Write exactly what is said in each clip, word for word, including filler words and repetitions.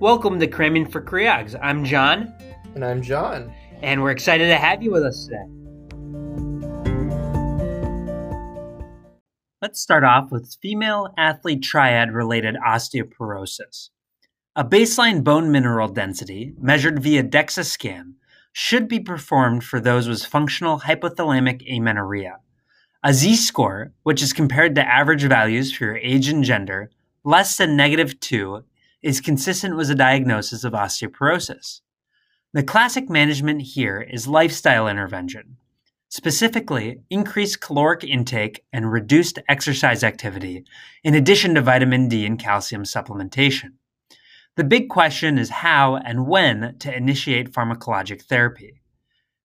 Welcome to Cramming for C R E O Gs. I'm John. And I'm John. And we're excited to have you with us today. Let's start off with female athlete triad related osteoporosis. A baseline bone mineral density measured via DEXA scan should be performed for those with functional hypothalamic amenorrhea. A Z-score, which is compared to average values for your age and gender, less than negative two, is consistent with a diagnosis of osteoporosis. The classic management here is lifestyle intervention, specifically increased caloric intake and reduced exercise activity, in addition to vitamin D and calcium supplementation. The big question is how and when to initiate pharmacologic therapy.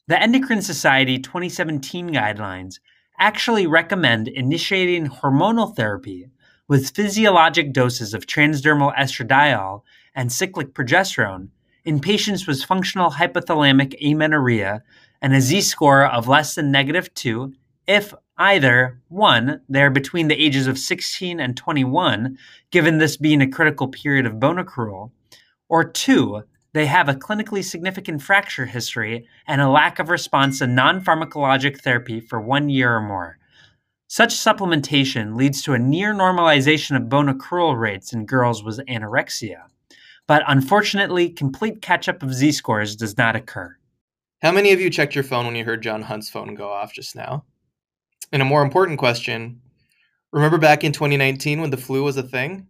The Endocrine Society twenty seventeen guidelines actually recommend initiating hormonal therapy with physiologic doses of transdermal estradiol and cyclic progesterone in patients with functional hypothalamic amenorrhea and a Z-score of less than negative two if either, one, they're between the ages of sixteen and twenty-one, given this being a critical period of bone accrual, or two, they have a clinically significant fracture history and a lack of response to non-pharmacologic therapy for one year or more. Such supplementation leads to a near normalization of bone accrual rates in girls with anorexia, but unfortunately, complete catch-up of Z-scores does not occur. How many of you checked your phone when you heard John Hunt's phone go off just now? And a more important question, remember back in twenty nineteen when the flu was a thing?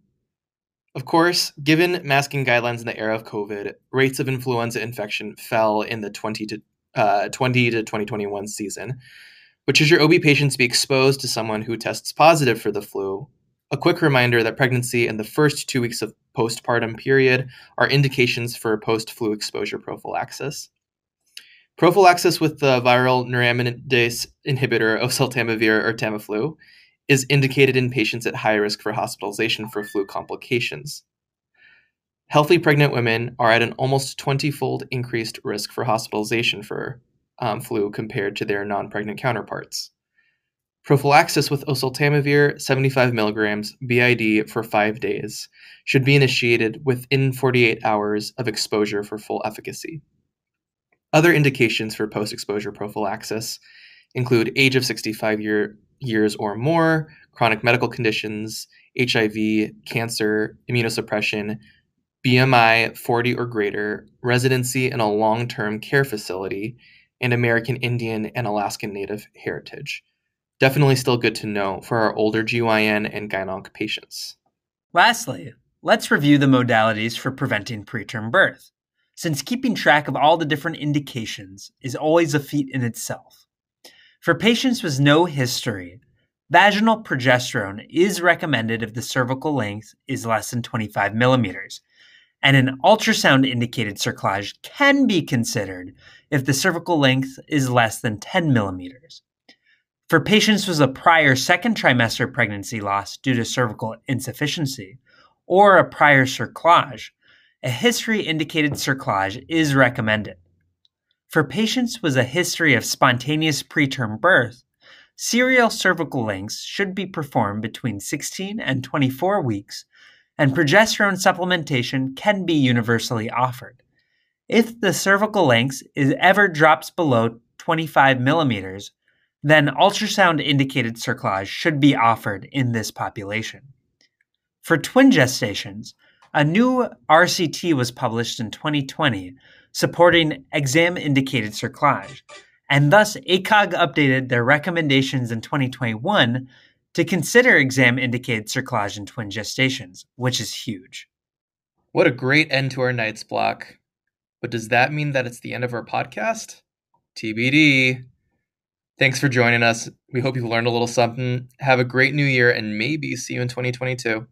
Of course, given masking guidelines in the era of COVID, rates of influenza infection fell in the twenty to, uh, twenty to twenty twenty-one season, but should your O B patients be exposed to someone who tests positive for the flu, a quick reminder that pregnancy and the first two weeks of postpartum period are indications for post-flu exposure prophylaxis. Prophylaxis with the viral neuraminidase inhibitor oseltamivir or Tamiflu is indicated in patients at high risk for hospitalization for flu complications. Healthy pregnant women are at an almost twenty-fold increased risk for hospitalization for um, flu compared to their non-pregnant counterparts. Prophylaxis with oseltamivir seventy-five milligrams B I D for five days should be initiated within forty-eight hours of exposure for full efficacy. Other indications for post-exposure prophylaxis include age of sixty-five year, years or more, chronic medical conditions, H I V, cancer, immunosuppression, B M I forty or greater, residency in a long-term care facility, and American Indian and Alaskan Native heritage. Definitely still good to know for our older G Y N and G Y N O N C patients. Lastly, let's review the modalities for preventing preterm birth, since keeping track of all the different indications is always a feat in itself. For patients with no history, vaginal progesterone is recommended if the cervical length is less than twenty-five millimeters, and an ultrasound-indicated cerclage can be considered if the cervical length is less than ten millimeters. For patients with a prior second trimester pregnancy loss due to cervical insufficiency or a prior cerclage, a history-indicated cerclage is recommended. For patients with a history of spontaneous preterm birth, serial cervical lengths should be performed between sixteen and twenty-four weeks, and progesterone supplementation can be universally offered. If the cervical length is ever drops below twenty-five millimeters, then ultrasound-indicated cerclage should be offered in this population. For twin gestations, a new R C T was published in twenty twenty supporting exam-indicated cerclage, and thus A C O G updated their recommendations in twenty twenty-one to consider exam-indicated cerclage in twin gestations, which is huge. What a great end to our night's block. But does that mean that it's the end of our podcast? T B D. Thanks for joining us. We hope you've learned a little something. Have a great new year and maybe see you in twenty twenty-two.